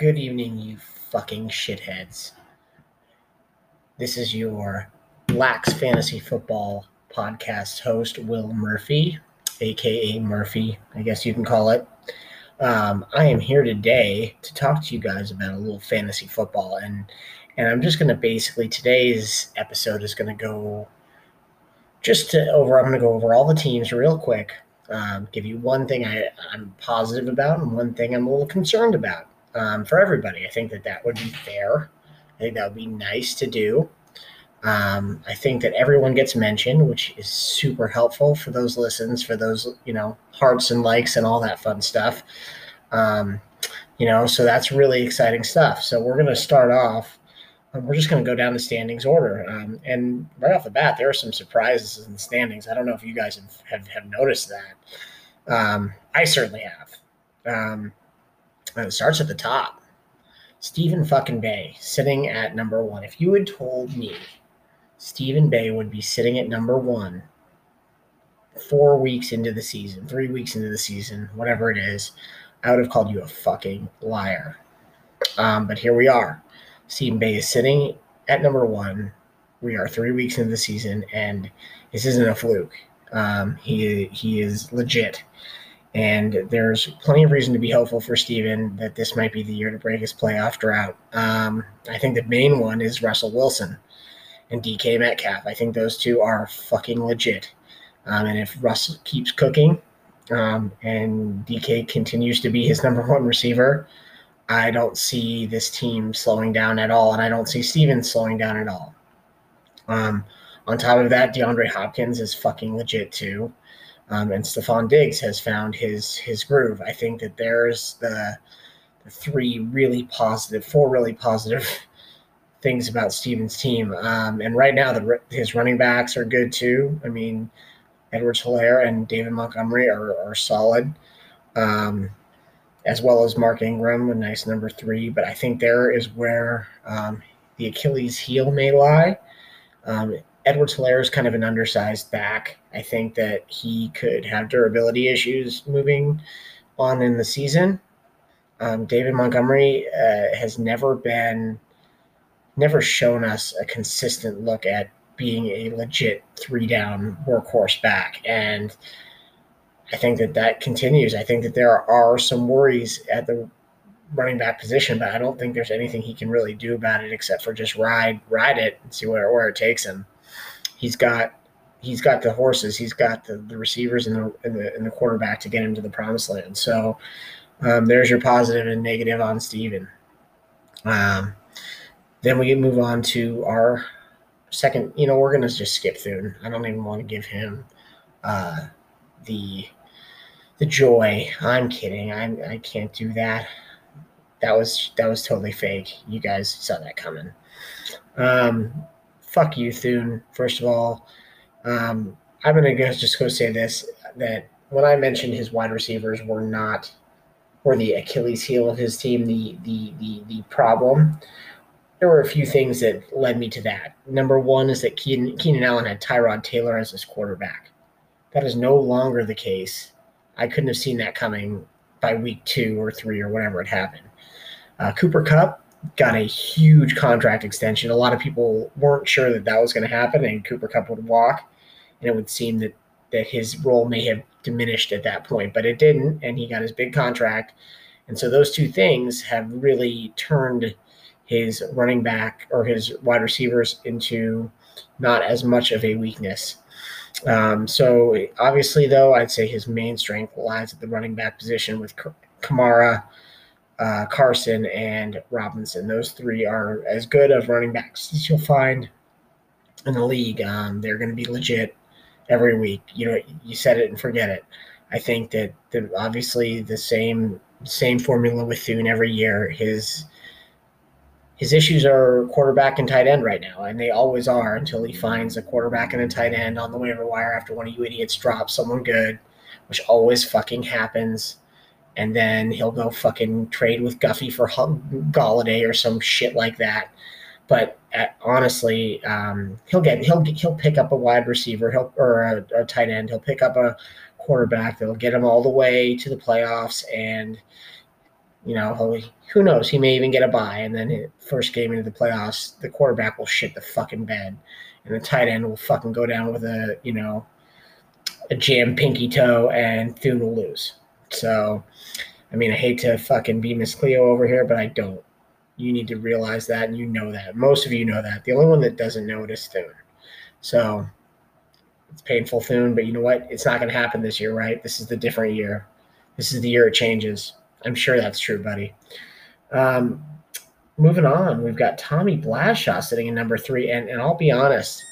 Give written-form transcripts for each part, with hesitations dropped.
Good evening, you fucking shitheads. This is your LAX Fantasy Football podcast host, Will Murphy, a.k.a. Murphy, I guess you can call it. I am here today to talk to you guys about a little fantasy football, and I'm just going to basically, today's episode is going to go I'm going to go over all the teams real quick, give you one thing I'm positive about and one thing I'm a little concerned about for everybody. I think that would be fair. I think that would be nice to do. I think that everyone gets mentioned, which is super helpful for those listens, for those, hearts and likes and all that fun stuff. So that's really exciting stuff. So we're going to start off. We're just going to go down the standings order. And right off the bat, there are some surprises in the standings. I don't know if you guys have noticed that. I certainly have. And it starts at the top. Stephen fucking Bay sitting at number one. If you had told me Stephen Bay would be sitting at number one 3 weeks into the season, whatever it is, I would have called you a fucking liar. But here we are. Stephen Bay is sitting at number one. We are 3 weeks into the season, and this isn't a fluke. He is legit. And there's plenty of reason to be hopeful for Stephen that this might be the year to break his playoff drought. I think the main one is Russell Wilson and DK Metcalf. I think those two are fucking legit. And if Russell keeps cooking and DK continues to be his number one receiver, I don't see this team slowing down at all, and I don't see Stephen slowing down at all. On top of that, DeAndre Hopkins is fucking legit too, and Stephon Diggs has found his groove. I think that there's the four really positive things about Stephen's team, and right now his running backs are good too. I mean, Edwards-Helaire and David Montgomery are solid. As well as Mark Ingram, a nice number 3. But I think there is where the Achilles heel may lie. Edwards-Helaire is kind of an undersized back. I think that he could have durability issues moving on in the season. David Montgomery has never shown us a consistent look at being a legit 3-down workhorse back. And I think that continues. I think that there are some worries at the running back position, but I don't think there's anything he can really do about it except for just ride it and see where it takes him. He's got the horses. He's got the receivers and the quarterback to get him to the promised land. So there's your positive and negative on Steven. Then we move on to our second. We're going to just skip Thune. I don't even want to give him the joy. I'm kidding. I can't do that. That was totally fake. You guys saw that coming. Fuck you, Thune. First of all, I'm gonna go say this: that when I mentioned his wide receivers were the Achilles heel of his team, the problem. There were a few things that led me to that. Number one is that Keenan Allen had Tyrod Taylor as his quarterback. That is no longer the case. I couldn't have seen that coming by week 2 or 3 or whenever it happened. Cooper Kupp got a huge contract extension. A lot of people weren't sure that was going to happen, and Cooper Kupp would walk, and it would seem that his role may have diminished at that point, but it didn't, and he got his big contract. And so those two things have really turned his running back or his wide receivers into not as much of a weakness. So obviously, though, I'd say his main strength lies at the running back position with Kamara, Carson, and Robinson. Those three are as good of running backs as you'll find in the league. They're going to be legit every week. You said it and forget it. I think that obviously the same formula with Thune every year. His issues are quarterback and tight end right now, and they always are until he finds a quarterback and a tight end on the waiver wire after one of you idiots drops someone good, which always fucking happens, and then he'll go fucking trade with Guffey for Golladay or some shit like that. But honestly, he'll pick up a wide receiver or a tight end. He'll pick up a quarterback that'll get him all the way to the playoffs, and You know, who knows? He may even get a bye, and then first game into the playoffs, the quarterback will shit the fucking bed, and the tight end will fucking go down with a jammed pinky toe, and Thielen will lose. So, I mean, I hate to fucking be Miss Cleo over here, but I don't. You need to realize that, and you know that. Most of you know that. The only one that doesn't know it is Thielen. So, it's painful, Thielen, but you know what? It's not going to happen this year, right? This is the different year. This is the year it changes. I'm sure that's true, buddy. Moving on, we've got Tommy Blashaw sitting in number 3, and I'll be honest,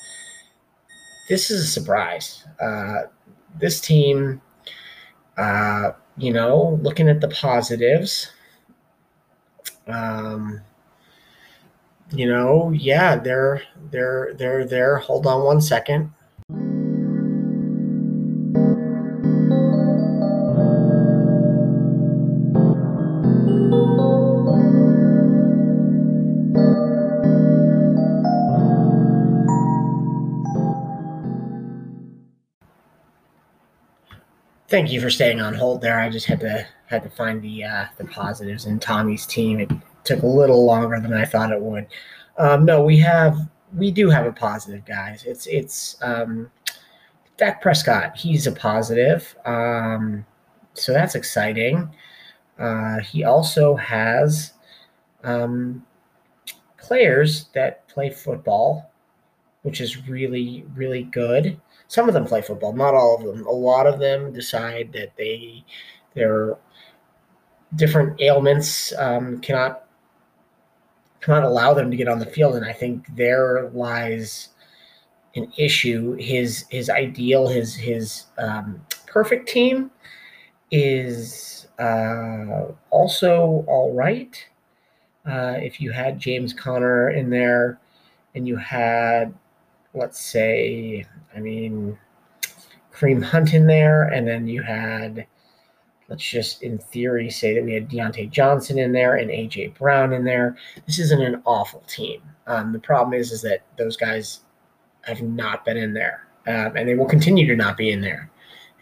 this is a surprise. This team, looking at the positives, they're there. Hold on one second. Thank you for staying on hold there. I just had to find the positives in Tommy's team. It took a little longer than I thought it would. No, we do have a positive, guys. It's Dak Prescott. He's a positive, so that's exciting. He also has players that play football, which is really, really good. Some of them play football, not all of them. A lot of them decide that their different ailments cannot allow them to get on the field, and I think there lies an issue. His ideal, his perfect team is also all right. If you had James Conner in there, and you had, let's say, Kareem Hunt in there, and then you had, let's just in theory say that we had Deontay Johnson in there and AJ Brown in there. This isn't an awful team. The problem is that those guys have not been in there, and they will continue to not be in there.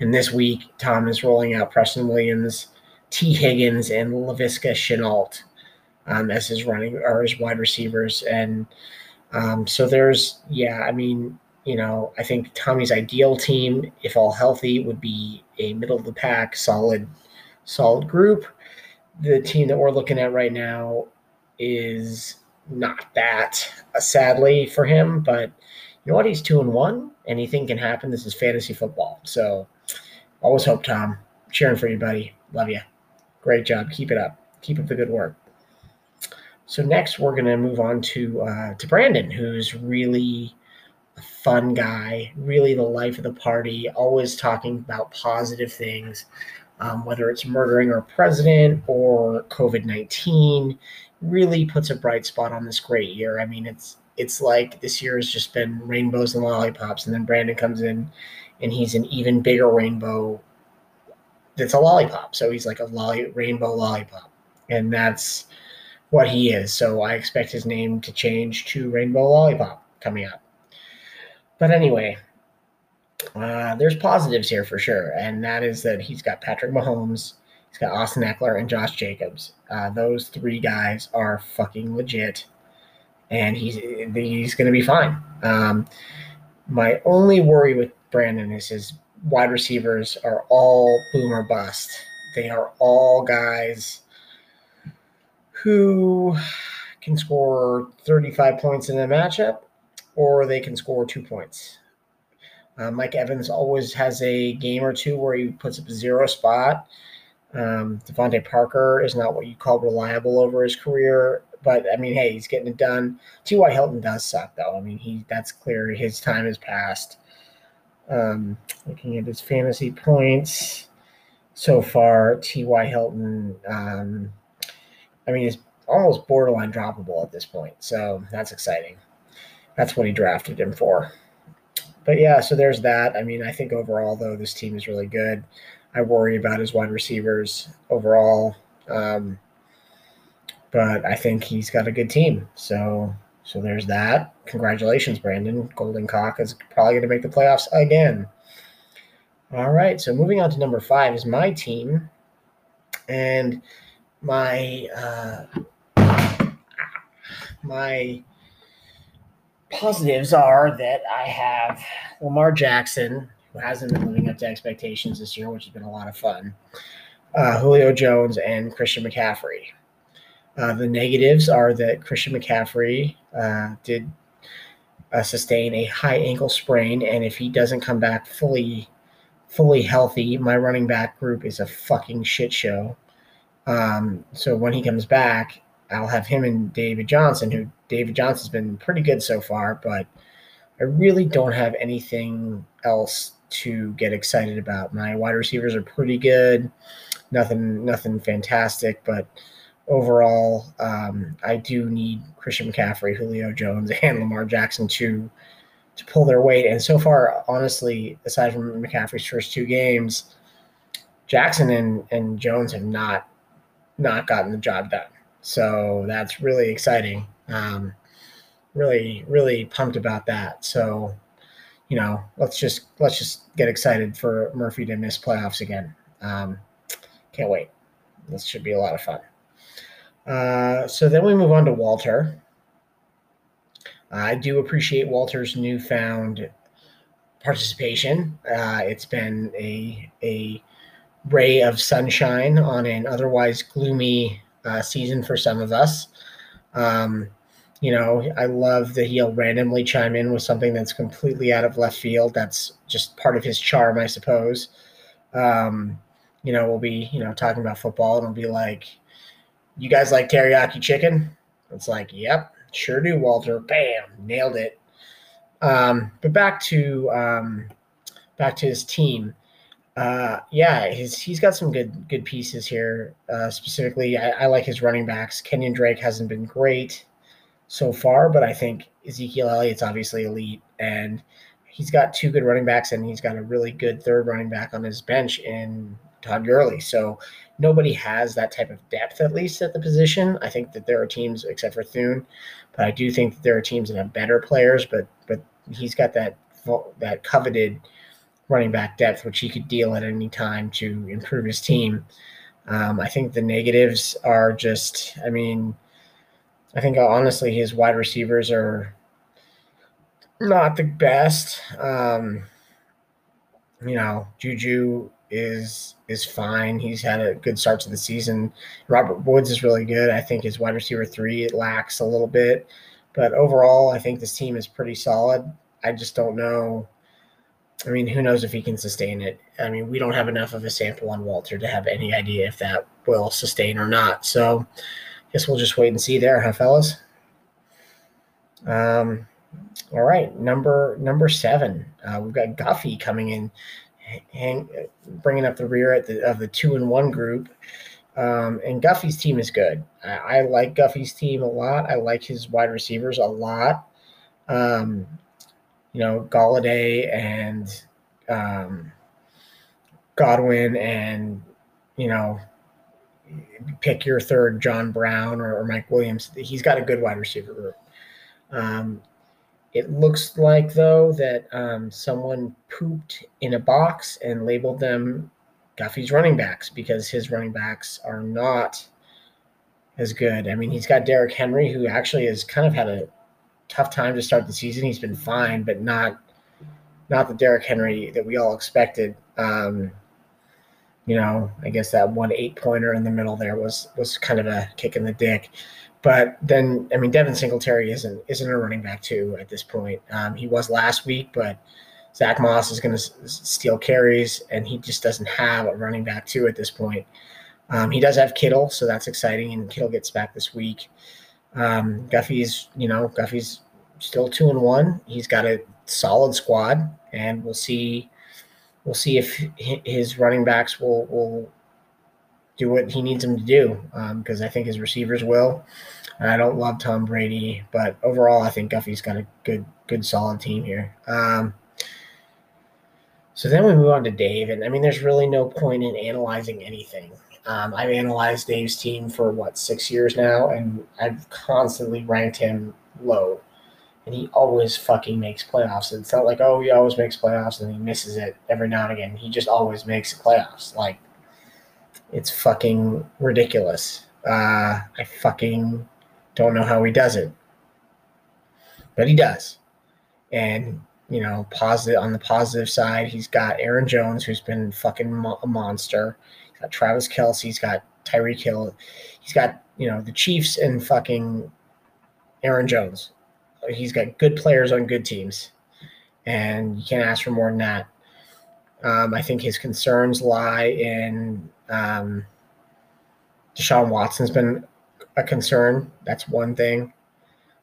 And this week, Tom is rolling out Preston Williams, T. Higgins, and Laviska Shenault as his running or his wide receivers, and so there's, I think Tommy's ideal team, if all healthy, would be a middle of the pack, solid group. The team that we're looking at right now is not that, sadly for him, but you know what? He's 2-1. Anything can happen. This is fantasy football. So always hope, Tom. Cheering for you, buddy. Love you. Great job. Keep it up. Keep up the good work. So next we're going to move on to Brandon, who's really a fun guy, really the life of the party, always talking about positive things, whether it's murdering our president or COVID-19, really puts a bright spot on this great year. I mean, it's like this year has just been rainbows and lollipops, and then Brandon comes in and he's an even bigger rainbow that's a lollipop. So he's like a rainbow lollipop, and that's what he is. So I expect his name to change to Rainbow Lollipop coming up. But anyway, there's positives here for sure. And that is that he's got Patrick Mahomes, he's got Austin Eckler, and Josh Jacobs. Those three guys are fucking legit, and he's going to be fine. My only worry with Brandon is his wide receivers are all boom or bust. They are all guys who can score 35 points in a matchup, or they can score 2 points. Mike Evans always has a game or two where he puts up a zero spot. Devontae Parker is not what you call reliable over his career, but, hey, he's getting it done. T.Y. Hilton does suck, though. That's clear. His time has passed. Looking at his fantasy points so far, T.Y. Hilton it's almost borderline droppable at this point. So that's exciting. That's what he drafted him for. But yeah, so there's that. I think overall, though, this team is really good. I worry about his wide receivers overall. But I think he's got a good team. So there's that. Congratulations, Brandon. Golden Cock is probably going to make the playoffs again. All right. So moving on to number 5 is my team. And my positives are that I have Lamar Jackson, who hasn't been living up to expectations this year, which has been a lot of fun, Julio Jones, and Christian McCaffrey. The negatives are that Christian McCaffrey did sustain a high ankle sprain, and if he doesn't come back fully healthy, my running back group is a fucking shit show. So when he comes back, I'll have him and David Johnson, who David Johnson's been pretty good so far, but I really don't have anything else to get excited about. My wide receivers are pretty good. Nothing fantastic, but overall, I do need Christian McCaffrey, Julio Jones, and Lamar Jackson to pull their weight. And so far, honestly, aside from McCaffrey's first two games, Jackson and Jones have not gotten the job done. So that's really exciting. Really pumped about that. So, you know, let's just get excited for Murphy to miss playoffs again. Can't wait. This should be a lot of fun. So then we move on to Walter. I do appreciate Walter's newfound participation. It's been a ray of sunshine on an otherwise gloomy season for some of us. You know, I love that he'll randomly chime in with something that's completely out of left field. That's just part of his charm, I suppose. You know, we'll be, you know, talking about football, and it'll be like, "You guys like teriyaki chicken?" It's like, "Yep, sure do, Walter." Bam, nailed it. But back to his team. Yeah, he's got some good pieces here. Specifically, I like his running backs. Kenyon Drake hasn't been great so far, but I think Ezekiel Elliott's obviously elite, and he's got two good running backs, and he's got a really good third running back on his bench in Todd Gurley. So nobody has that type of depth, at least at the position. I think that there are teams, except for Thune, but I do think that there are teams that have better players, but he's got that coveted running back depth, which he could deal at any time to improve his team. I think the negatives are just, I mean, I think honestly his wide receivers are not the best. You know, Juju is fine. He's had a good start to the season. Robert Woods is really good. I think his wide receiver 3, it lacks a little bit. But overall, I think this team is pretty solid. I just don't know. I mean, who knows if he can sustain it? I mean, we don't have enough of a sample on Walter to have any idea if that will sustain or not. So I guess we'll just wait and see there, huh, fellas? All right, number 7. We've got Guffey coming in, bringing up the rear of the 2-1 group. And Guffey's team is good. I like Guffey's team a lot. I like his wide receivers a lot. You know, Golladay and Godwin, and, you know, pick your third, John Brown or Mike Williams. He's got a good wide receiver group. It looks like, though, that someone pooped in a box and labeled them Guffey's running backs, because his running backs are not as good. I mean, he's got Derrick Henry, who actually has kind of had a tough time to start the season. He's been fine, but not the Derrick Henry that we all expected. You know, I guess that 1 8-pointer in the middle there was kind of a kick in the dick. But then, I mean, Devin Singletary isn't a running back too at this point. He was last week, but Zach Moss is going to steal carries, and he just doesn't have a running back too at this point. He does have Kittle, so that's exciting, and Kittle gets back this week. Guffey's still 2-1. He's got a solid squad, and we'll see if his running backs will do what he needs him to do, because I think his receivers will. And I don't love Tom Brady, but overall I think Guffey's got a good solid team here. So then we move on to Dave, and I mean, there's really no point in analyzing anything. I've analyzed Dave's team for, 6 years now, and I've constantly ranked him low, and he always fucking makes playoffs. It's not like, oh, he always makes playoffs and he misses it every now and again. He just always makes the playoffs. Like, it's fucking ridiculous. I fucking don't know how he does it, but he does. And, you know, positive on the positive side, he's got Aaron Jones, who's been fucking a monster. He's got Travis Kelce. He's got Tyreek Hill. He's got, you know, the Chiefs and fucking Aaron Jones. He's got good players on good teams, and you can't ask for more than that. I think his concerns lie in Deshaun Watson's been a concern. That's one thing.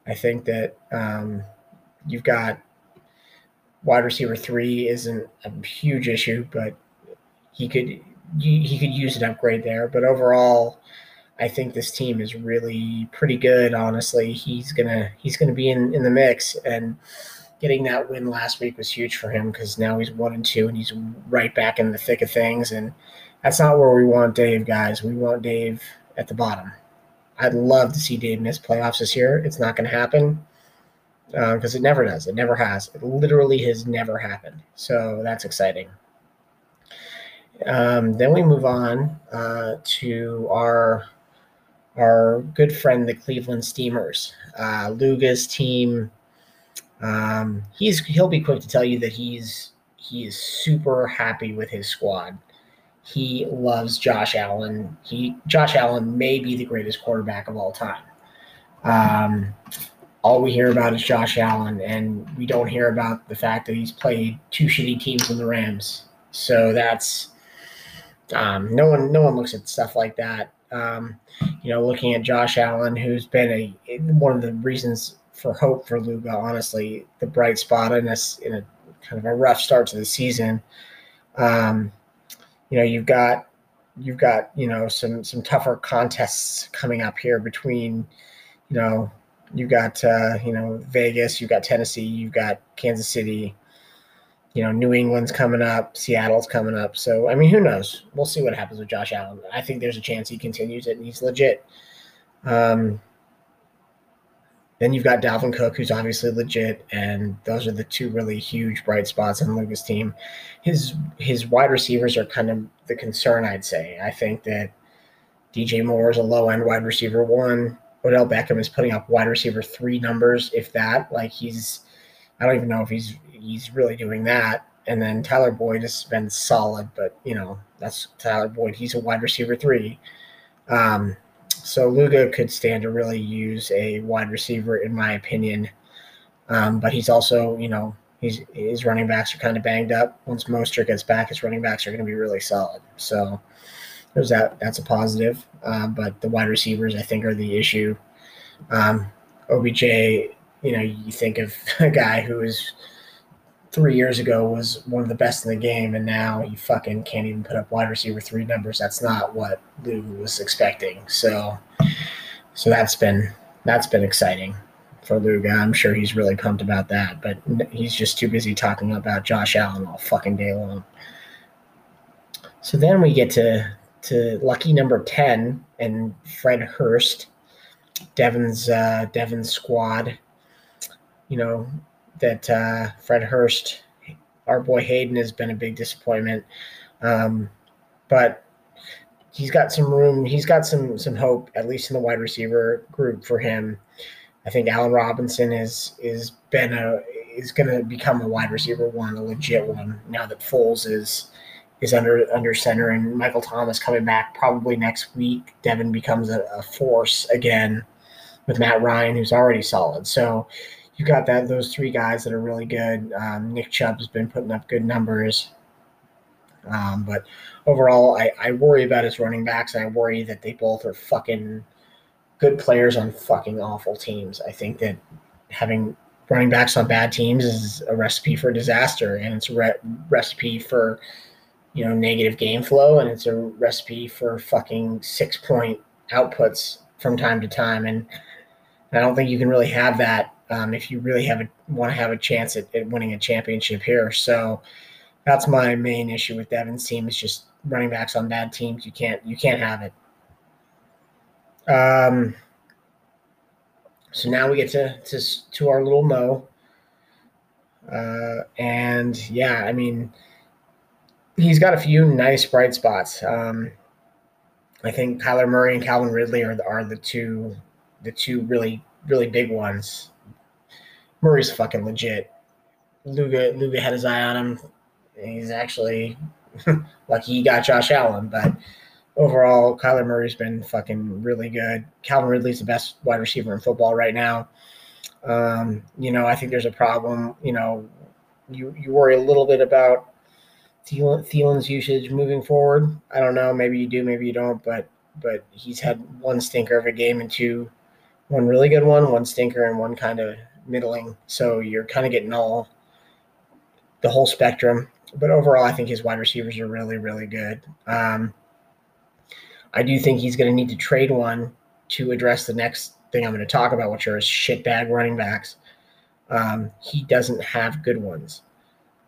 I think that you've got wide receiver 3 isn't a huge issue, but he could use an upgrade there. But overall, I think this team is really pretty good. Honestly, he's gonna be in the mix, and getting that win last week was huge for him because now he's 1-2 and he's right back in the thick of things. And that's not where we want Dave, guys. We want Dave at the bottom. I'd love to see Dave miss playoffs this year. It's not going to happen because it never does. It never has. It literally has never happened. So that's exciting. Then we move on to our good friend, the Cleveland Steamers. Luga's team. He'll be quick to tell you that he is super happy with his squad. He loves Josh Allen. Josh Allen may be the greatest quarterback of all time. All we hear about is Josh Allen, and we don't hear about the fact that he's played two shitty teams in the Rams. So that's no one looks at stuff like that. You know, looking at Josh Allen, who's been one of the reasons for hope for Luga, honestly, the bright spot in a kind of a rough start to the season. You know, you've got, you know, some tougher contests coming up here between, you know, you've got, you know, Vegas, you've got Tennessee, you've got Kansas City, you know, New England's coming up, Seattle's coming up. So, I mean, who knows? We'll see what happens with Josh Allen. I think there's a chance he continues it and he's legit. Then you've got Dalvin Cook, who's obviously legit, and those are the two really huge bright spots on Luga's team. His wide receivers are kind of the concern, I'd say. I think that DJ Moore is a low-end wide receiver 1. Odell Beckham is putting up wide receiver 3 numbers, if that. Like, I don't even know if he's really doing that. And then Tyler Boyd has been solid, but, you know, that's Tyler Boyd. He's a wide receiver 3. So Luga could stand to really use a wide receiver, in my opinion. But he's also, you know, his running backs are kind of banged up. Once Mostert gets back, his running backs are going to be really solid. So there's that. That's a positive. But the wide receivers, I think, are the issue. OBJ, you know, you think of a guy who was 3 years ago was one of the best in the game, and now he fucking can't even put up wide receiver 3 numbers. That's not what Lou was expecting. So that's been exciting for Luga. I'm sure he's really pumped about that, but he's just too busy talking about Josh Allen all fucking day long. So then we get to lucky number 10 and Fred Hurst, Devon's squad. You know, that Fred Hurst, our boy Hayden, has been a big disappointment. But he's got some room. He's got some hope, at least in the wide receiver group for him. I think Allen Robinson is going to become a wide receiver 1, a legit one, now that Foles is under center, and Michael Thomas coming back probably next week. Devin becomes a force again with Matt Ryan, who's already solid. So you got those 3 guys that are really good. Nick Chubb has been putting up good numbers. But overall, I worry about his running backs, and I worry that they both are fucking good players on fucking awful teams. I think that having running backs on bad teams is a recipe for disaster, and it's a recipe for, you know, negative game flow, and it's a recipe for fucking 6-point outputs from time to time. And I don't think you can really have that if you really want to have a chance at winning a championship here. So that's my main issue with Devin's team, is just running backs on bad teams. You can't have it. So now we get to our little Mo. And yeah, I mean, he's got a few nice bright spots. I think Kyler Murray and Calvin Ridley are the two really, really big ones. Murray's fucking legit. Luga had his eye on him. He's actually lucky he got Josh Allen, but overall, Kyler Murray's been fucking really good. Calvin Ridley's the best wide receiver in football right now. I think there's a problem. You worry a little bit about Thielen's usage moving forward. I don't know. Maybe you do, maybe you don't. But he's had one stinker of a game and one really good one stinker, and one kind of middling. So you're kind of getting the whole spectrum. But overall, I think his wide receivers are really, really good. I do think he's going to need to trade one to address the next thing I'm going to talk about, which are his shitbag running backs. He doesn't have good ones.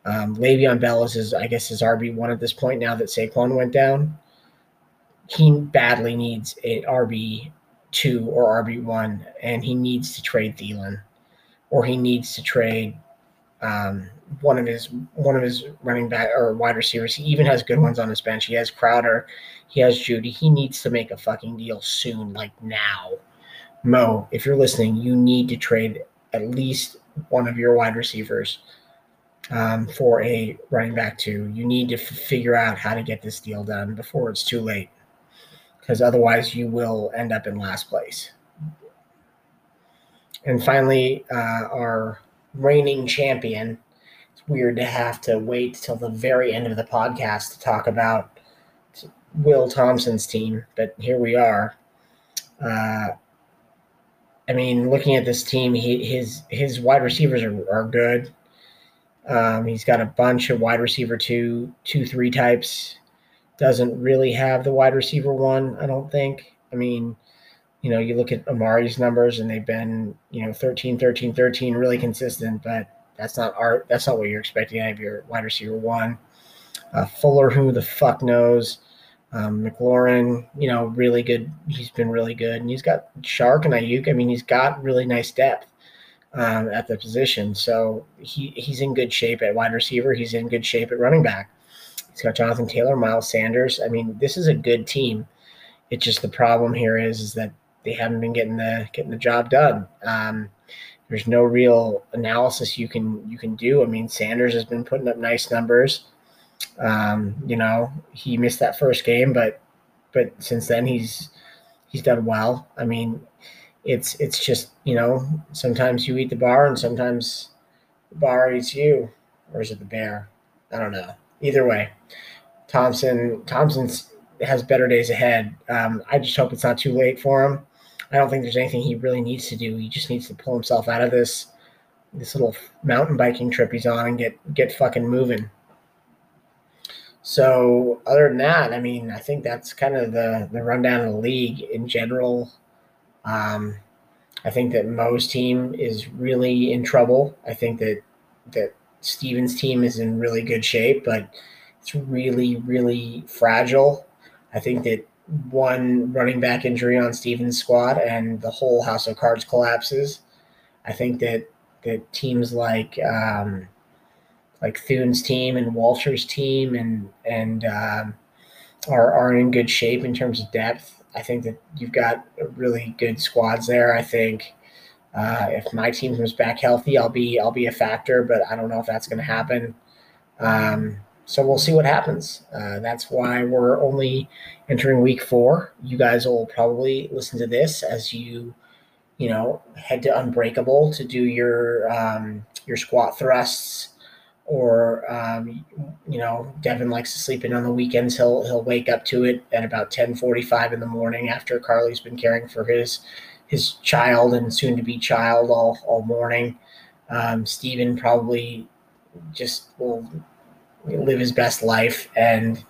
Le'Veon Bell is his RB1 at this point now that Saquon went down. He badly needs an RB2 or RB1, and he needs to trade Thielen, or he needs to trade one of his running back or wide receivers. He even has good ones on his bench. He has Crowder. He has Judy. He needs to make a fucking deal soon, like now. Mo, if you're listening, you need to trade at least one of your wide receivers for a running back too. You need to figure out how to get this deal done before it's too late, because otherwise you will end up in last place. And finally, our reigning champion. It's weird to have to wait till the very end of the podcast to talk about Will Thompson's team, but here we are. Looking at this team, his wide receivers are good. He's got a bunch of wide receiver 2, 3 types. Doesn't really have the wide receiver 1, I don't think. You look at Amari's numbers, and they've been 13, really consistent. But that's not what you're expecting out of your wide receiver 1. Fuller, who the fuck knows? McLaurin, really good. He's been really good. And he's got Shark and Ayuk. He's got really nice depth at the position. So he's in good shape at wide receiver. He's in good shape at running back. He's got Jonathan Taylor, Miles Sanders. This is a good team. It's just the problem here is that they haven't been getting the job done. There's no real analysis you can do. Sanders has been putting up nice numbers. He missed that first game, but since then he's done well. It's just, sometimes you eat the bar and sometimes the bar eats you, or is it the bear? I don't know. Either way, Thompson has better days ahead. I just hope it's not too late for him. I don't think there's anything he really needs to do. He just needs to pull himself out of this little mountain biking trip he's on and get fucking moving. So other than that, I think that's kind of the rundown of the league in general. I think that Mo's team is really in trouble. I think that Steven's team is in really good shape, but it's really, really fragile. I think that one running back injury on Steven's squad and the whole house of cards collapses. I think that teams like Thune's team and Walter's team and are in good shape in terms of depth. I think that you've got really good squads there. I think if my team comes back healthy, I'll be a factor, but I don't know if that's going to happen. So we'll see what happens. That's why we're only entering week 4. You guys will probably listen to this as you head to Unbreakable to do your squat thrusts. Or, Devin likes to sleep in on the weekends. He'll wake up to it at about 10:45 in the morning after Carly's been caring for his child and soon-to-be child all morning. Steven probably just will live his best life and,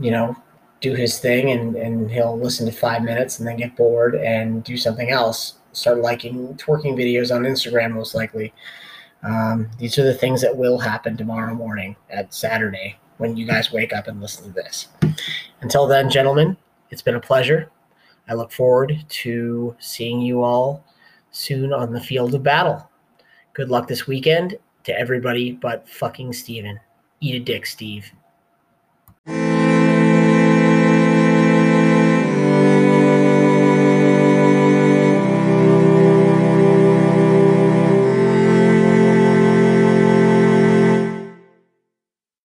do his thing, and he'll listen to 5 minutes and then get bored and do something else. Start liking twerking videos on Instagram, most likely. These are the things that will happen tomorrow morning at Saturday when you guys wake up and listen to this. Until then, gentlemen, it's been a pleasure. I look forward to seeing you all soon on the field of battle. Good luck this weekend to everybody but fucking Steven. Eat a dick, Steve.